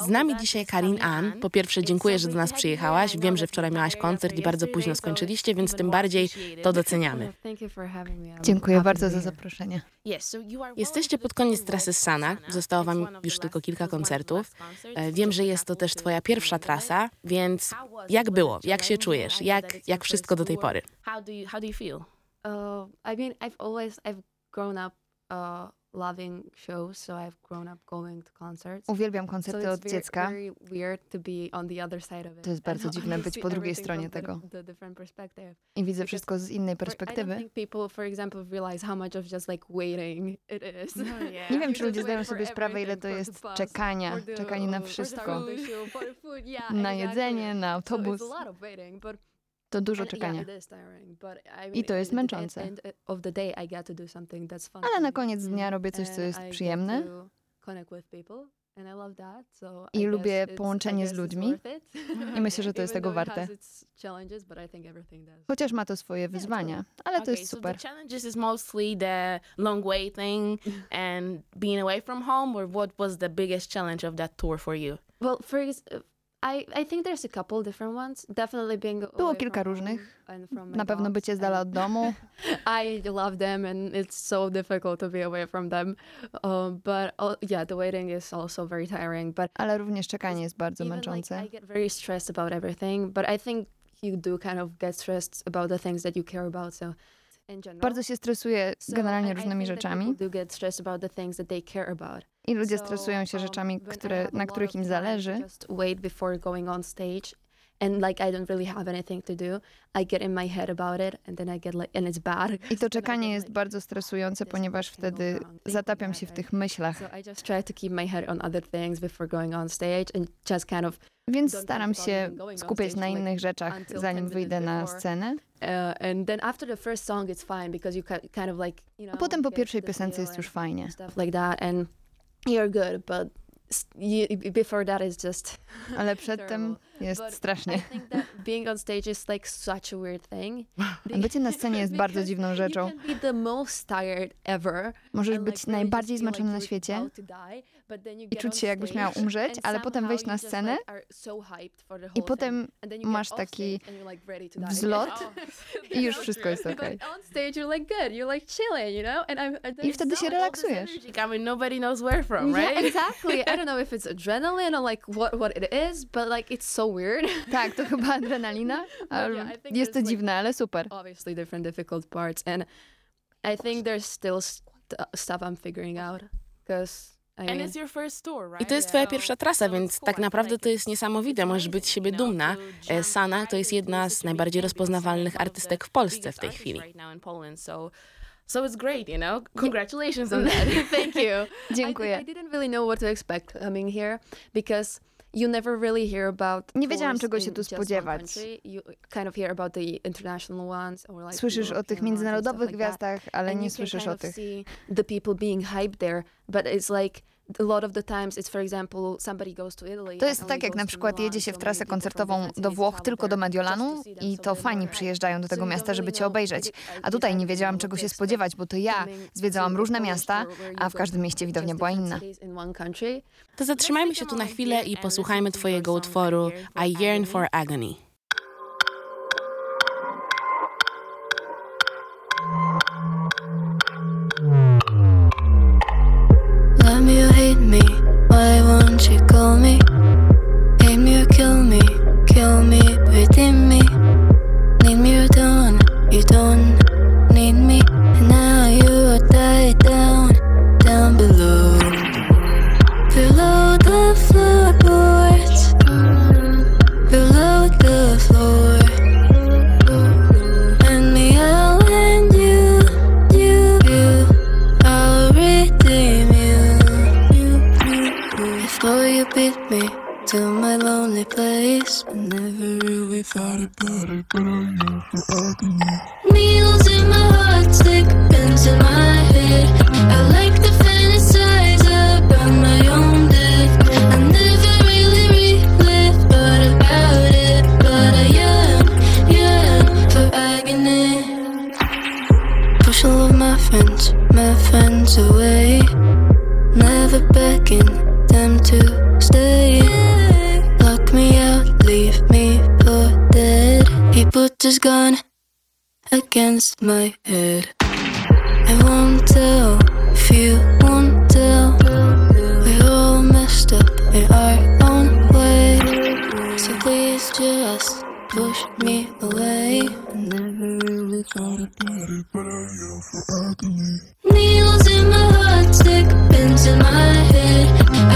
Z nami dzisiaj Karin Ann. Po pierwsze, dziękuję, że do nas przyjechałaś. Wiem, że wczoraj miałaś koncert i bardzo późno skończyliście, więc tym bardziej to doceniamy. Dziękuję bardzo za zaproszenie. Jesteście pod koniec trasy z Sana. Zostało wam już tylko kilka koncertów. Wiem, że jest to też twoja pierwsza trasa, więc jak było? Jak się czujesz? Jak wszystko do tej pory? Uwielbiam koncerty od dziecka. To jest bardzo dziwne być po drugiej stronie tego. I widzę wszystko z innej perspektywy. Nie wiem, czy ludzie zdają sobie sprawę, ile to jest czekania. Czekanie na wszystko. Na jedzenie, na autobus. To dużo czekania. I to jest męczące. Ale na koniec dnia robię coś, co jest przyjemne. I lubię połączenie z ludźmi. I myślę, że to jest tego warte. Chociaż ma to swoje wyzwania, ale to jest super. Było kilka różnych. Na pewno bycie z dala od domu. Ale również czekanie jest bardzo męczące. Bardzo się stresuję generalnie różnymi rzeczami. I ludzie stresują się rzeczami, na których im zależy. I to czekanie jest bardzo stresujące, ponieważ wtedy zatapiam się w tych myślach. Więc staram się skupiać na innych rzeczach, zanim wyjdę na scenę. A potem po pierwszej piosence jest już fajnie. Ale przedtem jest strasznie. Bycie na scenie jest bardzo dziwną rzeczą. Możesz być najbardziej zmęczony na świecie i czuć się, jakbyś miał umrzeć, ale potem wejść na scenę i potem masz taki wzlot i już wszystko jest okej. I wtedy się relaksujesz. Nobody knows where from, right? Exactly. I don't know if it's adrenaline or what it is, but it's so weird. Tak, to chyba adrenalina. Jest to dziwne, ale super. Obviously different difficult parts and I think there's still stuff I'm figuring out because I to jest twoja pierwsza trasa, więc tak naprawdę to jest niesamowite. Możesz być z siebie dumna. Sana to jest jedna z najbardziej rozpoznawalnych artystek w Polsce w tej chwili. So it's great, you know. Congratulations on that. Thank you. Dziękuję. I didn't really know what to expect coming here because you never really hear about. Nie wiedziałam, czego się tu spodziewać. You kind of hear about the international ones or słyszysz o tych międzynarodowych gwiazdach, ale nie słyszysz o tych. The people being hyped there, but it's like a lot of the times it's for example somebody goes to Italy. To jest tak, jak na przykład jedzie się w trasę koncertową do Włoch tylko do Mediolanu i to fani przyjeżdżają do tego miasta, żeby cię obejrzeć. A tutaj nie wiedziałam, czego się spodziewać, bo to ja zwiedzałam różne miasta, a w każdym mieście widownia była inna. To zatrzymajmy się tu na chwilę i posłuchajmy twojego utworu I Yearn for Agony. Needles in my heart, stick pins in my head. I like to fantasize about my own death. I never really relive, but about it. But I yearn for agony. Push all of my friends away. Never begging them to just gone against my head. I won't tell if you won't tell. We all messed up in our own way. So please just push me away. I never really thought about it, but I yearn for agony. Needles in my heart, stick pins in my head.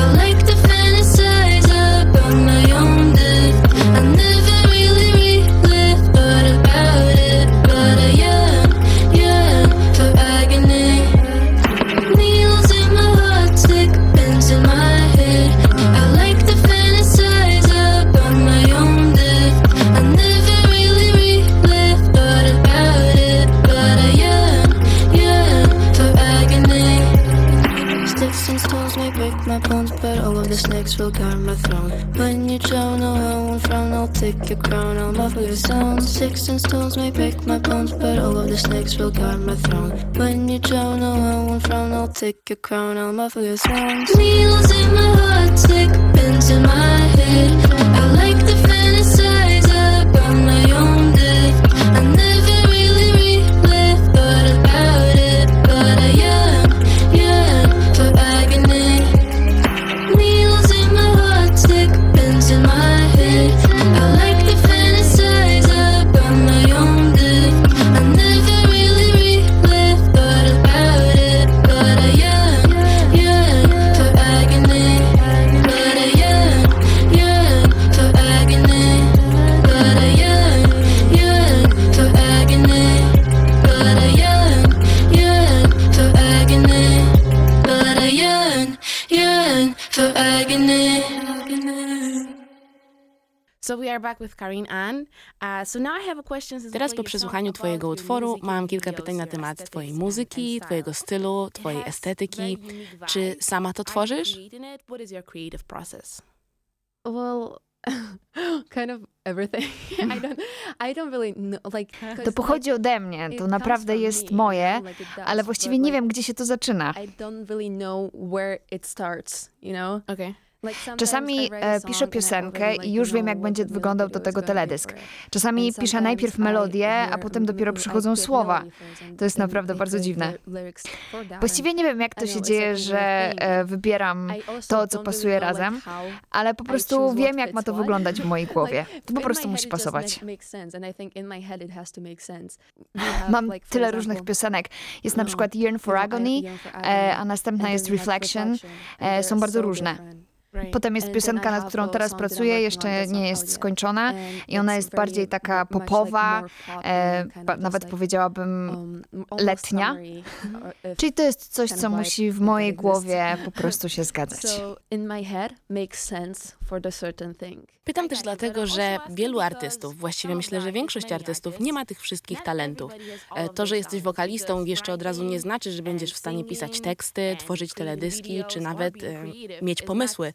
I like to fantasize about my own death. I never really really thought about it, but I yearn for agony. Needles in my heart, stick pins in my head. I like to fantasize about my own death. I never really really thought about it, but I yearn for agony. Sticks and stones may break my bones, but all of the snakes will guard my throne. When you drown, no, I won't frown. I'll take your crown, I'll muffle your sound. Sticks and stones may break my bones, but all of the snakes will guard my throne. When you drown, no, I won't frown. I'll take your crown, I'll muffle your sound. Needles in my heart, stick pins in my head. I like to fantasize about my own death. I never really really thought about it, but I yearn for agony. Needles in my heart, stick pins in my head. I like to fantasize about my own death. I never really really thought about it, but I yearn for agony. But I yearn for agony. But I yearn for agony. But I yearn for agony. But I yearn for agony. So we are back with Karin Ann. So now I have a question. Teraz po przesłuchaniu twojego utworu mam kilka pytań na temat twojej muzyki, twojego stylu, twojej estetyki. Czy sama to tworzysz? What is your creative process? Well, kind of everything. I don't really know, like, To pochodzi ode mnie, to naprawdę jest moje, ale właściwie nie wiem, gdzie się to zaczyna. I don't really know where it starts, you know? Okay. Czasami piszę piosenkę i już wiem, jak będzie wyglądał do tego teledysk. Czasami piszę najpierw melodię, a potem dopiero przychodzą słowa. To jest naprawdę bardzo dziwne. Właściwie nie wiem, jak to się dzieje, że wybieram to, co pasuje razem, ale po prostu wiem, jak ma to wyglądać w mojej głowie. To po prostu musi pasować. Mam tyle różnych piosenek. Jest na przykład Yearn for Agony, a następna jest Reflection. Są bardzo różne. Potem jest piosenka, nad którą teraz pracuję, jeszcze nie jest skończona i ona jest bardziej taka popowa, nawet powiedziałabym letnia. Czyli to jest coś, co musi w mojej głowie po prostu się zgadzać. Pytam też dlatego, że wielu artystów, właściwie myślę, że większość artystów nie ma tych wszystkich talentów. To, że jesteś wokalistą jeszcze od razu nie znaczy, że będziesz w stanie pisać teksty, tworzyć teledyski, czy nawet mieć pomysły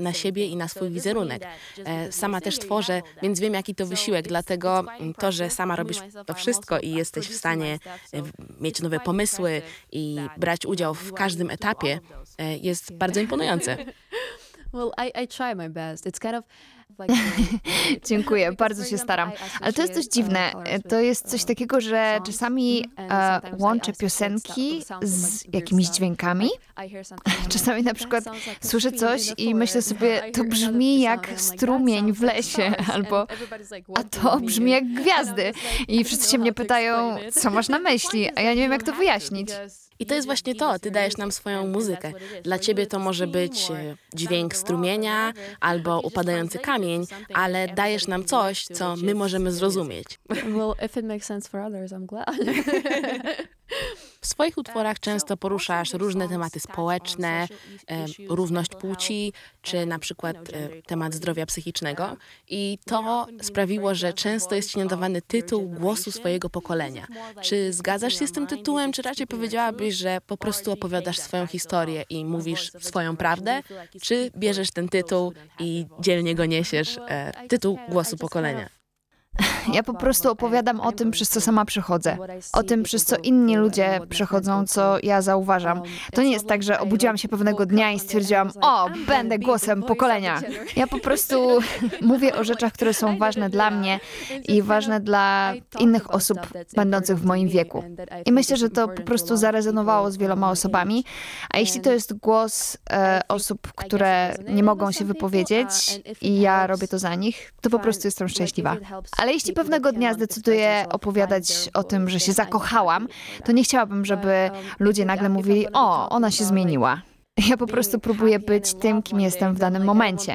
na siebie i na swój wizerunek. Sama też tworzę, więc wiem, jaki to wysiłek, dlatego to, że sama robisz to wszystko i jesteś w stanie mieć nowe pomysły i brać udział w każdym etapie, jest bardzo imponujące. Well, I try my best. It's kind of Dziękuję, bardzo się staram. Ale to jest coś dziwne. To jest coś takiego, że czasami łączę piosenki z jakimiś dźwiękami. Czasami na przykład słyszę coś i myślę sobie, to brzmi jak strumień w lesie, albo a to brzmi jak gwiazdy. I wszyscy się mnie pytają, co masz na myśli, a ja nie wiem, jak to wyjaśnić. I to jest właśnie to, ty dajesz nam swoją muzykę. Dla ciebie to może być dźwięk strumienia albo upadający kamień, ale dajesz nam coś, co my możemy zrozumieć. Well, if it makes sense for others, I'm glad. W swoich utworach często poruszasz różne tematy społeczne, równość płci, czy na przykład temat zdrowia psychicznego. I to sprawiło, że często jest ci nadawany tytuł głosu swojego pokolenia. Czy zgadzasz się z tym tytułem, czy raczej powiedziałabyś, że po prostu opowiadasz swoją historię i mówisz swoją prawdę? Czy bierzesz ten tytuł i dzielnie go niesiesz, tytuł głosu pokolenia? Ja po prostu opowiadam o tym, przez co sama przechodzę. O tym, przez co inni ludzie przechodzą, co ja zauważam. To nie jest tak, że obudziłam się pewnego dnia i stwierdziłam, o, będę głosem pokolenia. Ja po prostu mówię o rzeczach, które są ważne dla mnie i ważne dla innych osób będących w moim wieku. I myślę, że to po prostu zarezonowało z wieloma osobami. A jeśli to jest głos osób, które nie mogą się wypowiedzieć i ja robię to za nich, to po prostu jestem szczęśliwa. Ale jeśli pewnego dnia zdecyduję opowiadać o tym, że się zakochałam, to nie chciałabym, żeby ludzie nagle mówili, o, ona się zmieniła. Ja po prostu próbuję być tym, kim jestem w danym momencie.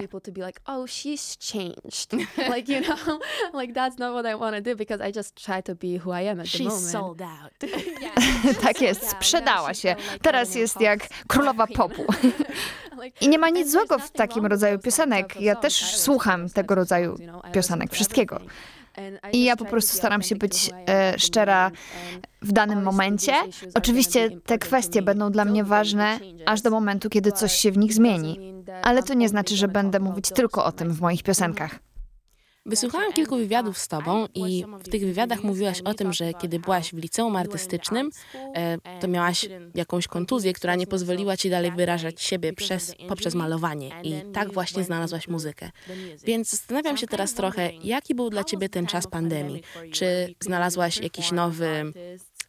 Tak jest, sprzedała się. Teraz jest jak królowa popu. I nie ma nic złego w takim rodzaju piosenek. Ja też słucham tego rodzaju piosenek, wszystkiego. I ja po prostu staram się być szczera w danym momencie. Oczywiście te kwestie będą dla mnie ważne aż do momentu, kiedy coś się w nich zmieni. Ale to nie znaczy, że będę mówić tylko o tym w moich piosenkach. Wysłuchałam kilku wywiadów z tobą i w tych wywiadach mówiłaś o tym, że kiedy byłaś w liceum artystycznym, to miałaś jakąś kontuzję, która nie pozwoliła ci dalej wyrażać siebie poprzez malowanie i tak właśnie znalazłaś muzykę. Więc zastanawiam się teraz trochę, jaki był dla ciebie ten czas pandemii? Czy znalazłaś jakiś nowy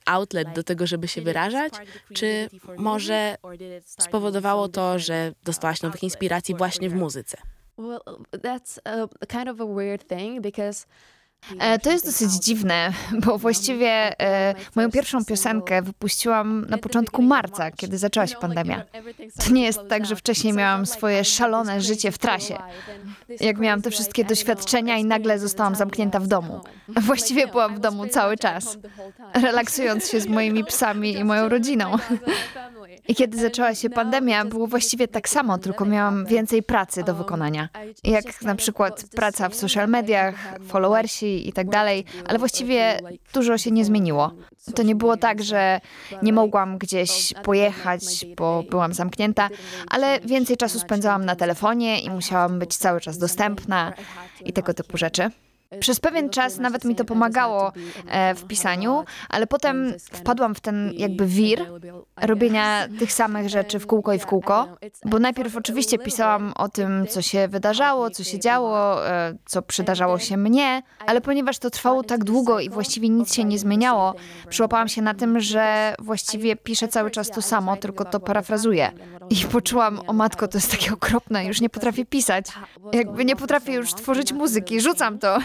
outlet do tego, żeby się wyrażać? Czy może spowodowało to, że dostałaś nowych inspiracji właśnie w muzyce? To jest dosyć dziwne, bo właściwie moją pierwszą piosenkę wypuściłam na początku marca, kiedy zaczęła się pandemia. To nie jest tak, że wcześniej miałam swoje szalone życie w trasie, jak miałam te wszystkie doświadczenia i nagle zostałam zamknięta w domu. Właściwie byłam w domu cały czas, relaksując się z moimi psami i moją rodziną. I kiedy zaczęła się pandemia, było właściwie tak samo, tylko miałam więcej pracy do wykonania. Jak na przykład praca w social mediach, followersi i tak dalej, ale właściwie dużo się nie zmieniło. To nie było tak, że nie mogłam gdzieś pojechać, bo byłam zamknięta, ale więcej czasu spędzałam na telefonie i musiałam być cały czas dostępna i tego typu rzeczy. Przez pewien czas nawet mi to pomagało w pisaniu, ale potem wpadłam w ten jakby wir robienia tych samych rzeczy w kółko, bo najpierw oczywiście pisałam o tym, co się wydarzało, co się działo, co przydarzało się mnie, ale ponieważ to trwało tak długo i właściwie nic się nie zmieniało, przyłapałam się na tym, że właściwie piszę cały czas to samo, tylko to parafrazuję. I poczułam, o matko, to jest takie okropne, już nie potrafię pisać, jakby nie potrafię już tworzyć muzyki, rzucam to.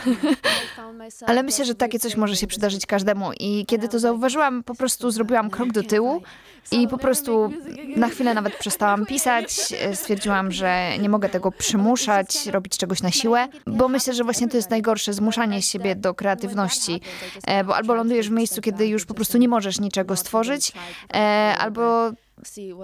Ale myślę, że takie coś może się przydarzyć każdemu i kiedy to zauważyłam, po prostu zrobiłam krok do tyłu i po prostu na chwilę nawet przestałam pisać, stwierdziłam, że nie mogę tego przymuszać, robić czegoś na siłę, bo myślę, że właśnie to jest najgorsze, zmuszanie siebie do kreatywności, bo albo lądujesz w miejscu, kiedy już po prostu nie możesz niczego stworzyć, albo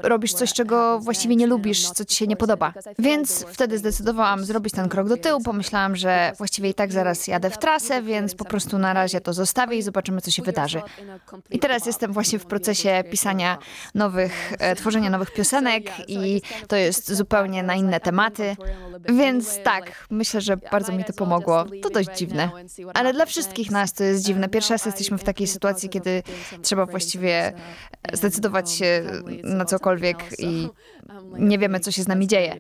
robisz coś, czego właściwie nie lubisz, co ci się nie podoba. Więc wtedy zdecydowałam zrobić ten krok do tyłu. Pomyślałam, że właściwie i tak zaraz jadę w trasę, więc po prostu na razie to zostawię i zobaczymy, co się wydarzy. I teraz jestem właśnie w procesie pisania tworzenia nowych piosenek i to jest zupełnie na inne tematy. Więc tak, myślę, że bardzo mi to pomogło. To dość dziwne. Ale dla wszystkich nas to jest dziwne. Pierwszy raz jesteśmy w takiej sytuacji, kiedy trzeba właściwie zdecydować się na cokolwiek i nie wiemy, co się z nami dzieje.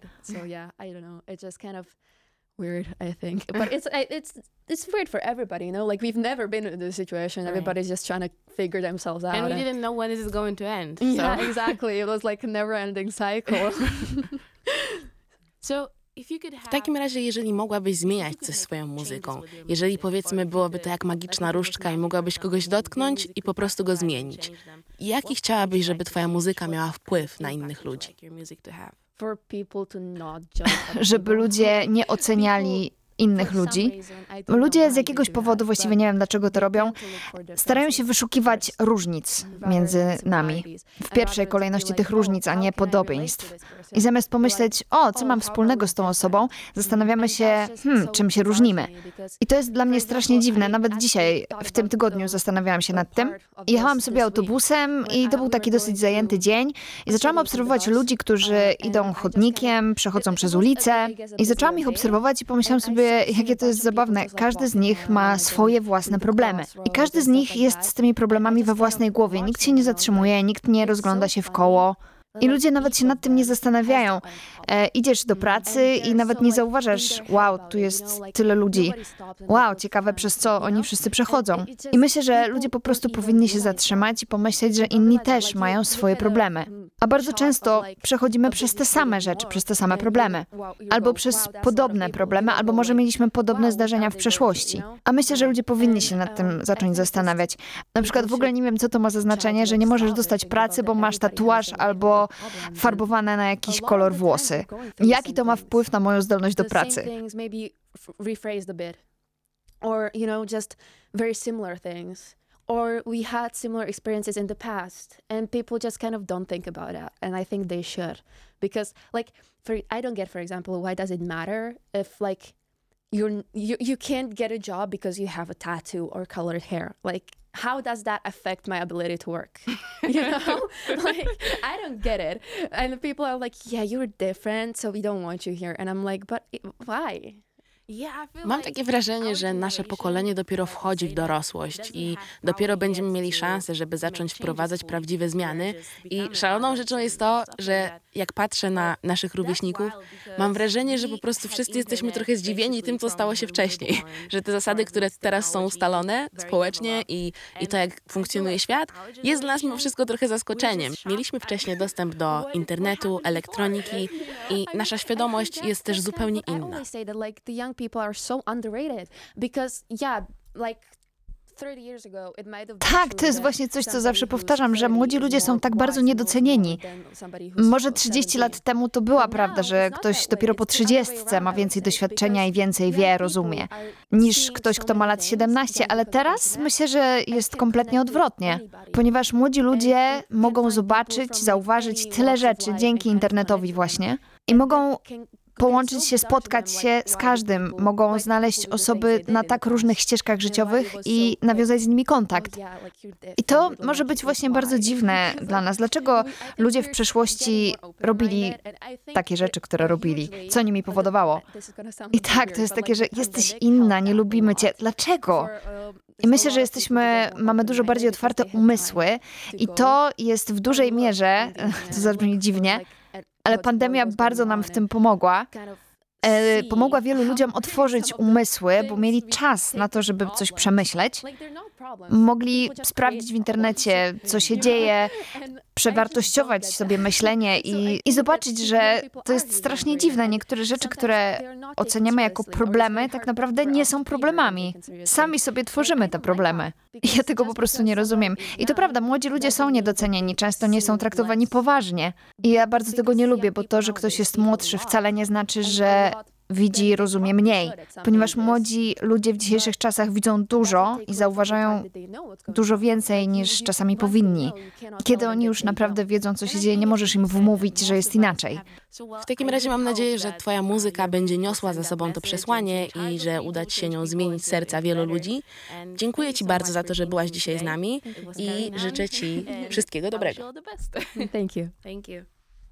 Weird, I think. But it's weird for everybody, you know? Like we've never been in this situation. Everybody's just trying to figure themselves out. And we didn't know when this is going to end. So. Yeah, exactly. It was like a never-ending cycle. So w takim razie, jeżeli mogłabyś zmieniać coś swoją muzyką, jeżeli powiedzmy byłoby to jak magiczna różdżka i mogłabyś kogoś dotknąć i po prostu go zmienić, jaki chciałabyś, żeby twoja muzyka miała wpływ na innych ludzi? Żeby ludzie nie oceniali innych ludzi. Ludzie z jakiegoś powodu, właściwie nie wiem dlaczego to robią, starają się wyszukiwać różnic między nami. W pierwszej kolejności tych różnic, a nie podobieństw. I zamiast pomyśleć, o, co mam wspólnego z tą osobą, zastanawiamy się, czym się różnimy. I to jest dla mnie strasznie dziwne. Nawet dzisiaj, w tym tygodniu zastanawiałam się nad tym. Jechałam sobie autobusem i to był taki dosyć zajęty dzień i zaczęłam obserwować ludzi, którzy idą chodnikiem, przechodzą przez ulicę i zaczęłam ich obserwować i pomyślałam sobie, jakie to jest zabawne. Każdy z nich ma swoje własne problemy. I każdy z nich jest z tymi problemami we własnej głowie. Nikt się nie zatrzymuje, nikt nie rozgląda się w koło. I ludzie nawet się nad tym nie zastanawiają. Idziesz do pracy i nawet nie zauważasz, wow, tu jest tyle ludzi. Wow, ciekawe, przez co oni wszyscy przechodzą. I myślę, że ludzie po prostu powinni się zatrzymać i pomyśleć, że inni też mają swoje problemy. A bardzo często przechodzimy przez te same rzeczy, przez te same problemy. Albo przez podobne problemy, albo może mieliśmy podobne zdarzenia w przeszłości. A myślę, że ludzie powinni się nad tym zacząć zastanawiać. Na przykład w ogóle nie wiem, co to ma za znaczenie, że nie możesz dostać pracy, bo masz tatuaż albo farbowane na jakiś kolor włosy. Jaki to ma wpływ na moją zdolność do pracy? You can't get a job because you have a tattoo or colored hair. Like, how does that affect my ability to work? You know? Like, I don't get it. And the people are like, yeah, you're different, so we don't want you here. And I'm like, but why? Mam takie wrażenie, że nasze pokolenie dopiero wchodzi w dorosłość i dopiero będziemy mieli szansę, żeby zacząć wprowadzać prawdziwe zmiany. I szaloną rzeczą jest to, że jak patrzę na naszych rówieśników, mam wrażenie, że po prostu wszyscy jesteśmy trochę zdziwieni tym, co stało się wcześniej. Że te zasady, które teraz są ustalone społecznie i to, jak funkcjonuje świat, jest dla nas mimo wszystko trochę zaskoczeniem. Mieliśmy wcześniej dostęp do internetu, elektroniki i nasza świadomość jest też zupełnie inna. Tak, to jest właśnie coś, co zawsze powtarzam, że młodzi ludzie są tak bardzo niedocenieni. Może 30 lat temu to była prawda, że ktoś dopiero po 30 ma więcej doświadczenia i więcej wie, rozumie, niż ktoś, kto ma lat 17, ale teraz myślę, że jest kompletnie odwrotnie, ponieważ młodzi ludzie mogą zobaczyć, zauważyć tyle rzeczy dzięki internetowi właśnie i mogą połączyć się, spotkać się z każdym. Mogą znaleźć osoby na tak różnych ścieżkach życiowych i nawiązać z nimi kontakt. I to może być właśnie bardzo dziwne dla nas. Dlaczego ludzie w przeszłości robili takie rzeczy, które robili? Co nimi powodowało? I tak, to jest takie, że jesteś inna, nie lubimy cię. Dlaczego? I myślę, że mamy dużo bardziej otwarte umysły i to jest w dużej mierze, to zabrzmi dziwnie, ale pandemia bardzo nam w tym pomogła. Pomogła wielu ludziom otworzyć umysły, bo mieli czas na to, żeby coś przemyśleć. Mogli sprawdzić w internecie, co się dzieje, przewartościować sobie myślenie i zobaczyć, że to jest strasznie dziwne. Niektóre rzeczy, które oceniamy jako problemy, tak naprawdę nie są problemami. Sami sobie tworzymy te problemy. Ja tego po prostu nie rozumiem. I to prawda, młodzi ludzie są niedocenieni, często nie są traktowani poważnie. I ja bardzo tego nie lubię, bo to, że ktoś jest młodszy, wcale nie znaczy, że widzi i rozumie mniej, ponieważ młodzi ludzie w dzisiejszych czasach widzą dużo i zauważają dużo więcej niż czasami powinni. Kiedy oni już naprawdę wiedzą, co się dzieje, nie możesz im wmówić, że jest inaczej. W takim razie mam nadzieję, że twoja muzyka będzie niosła za sobą to przesłanie i że uda ci się nią zmienić serca wielu ludzi. Dziękuję ci bardzo za to, że byłaś dzisiaj z nami i życzę ci wszystkiego dobrego. Thank you.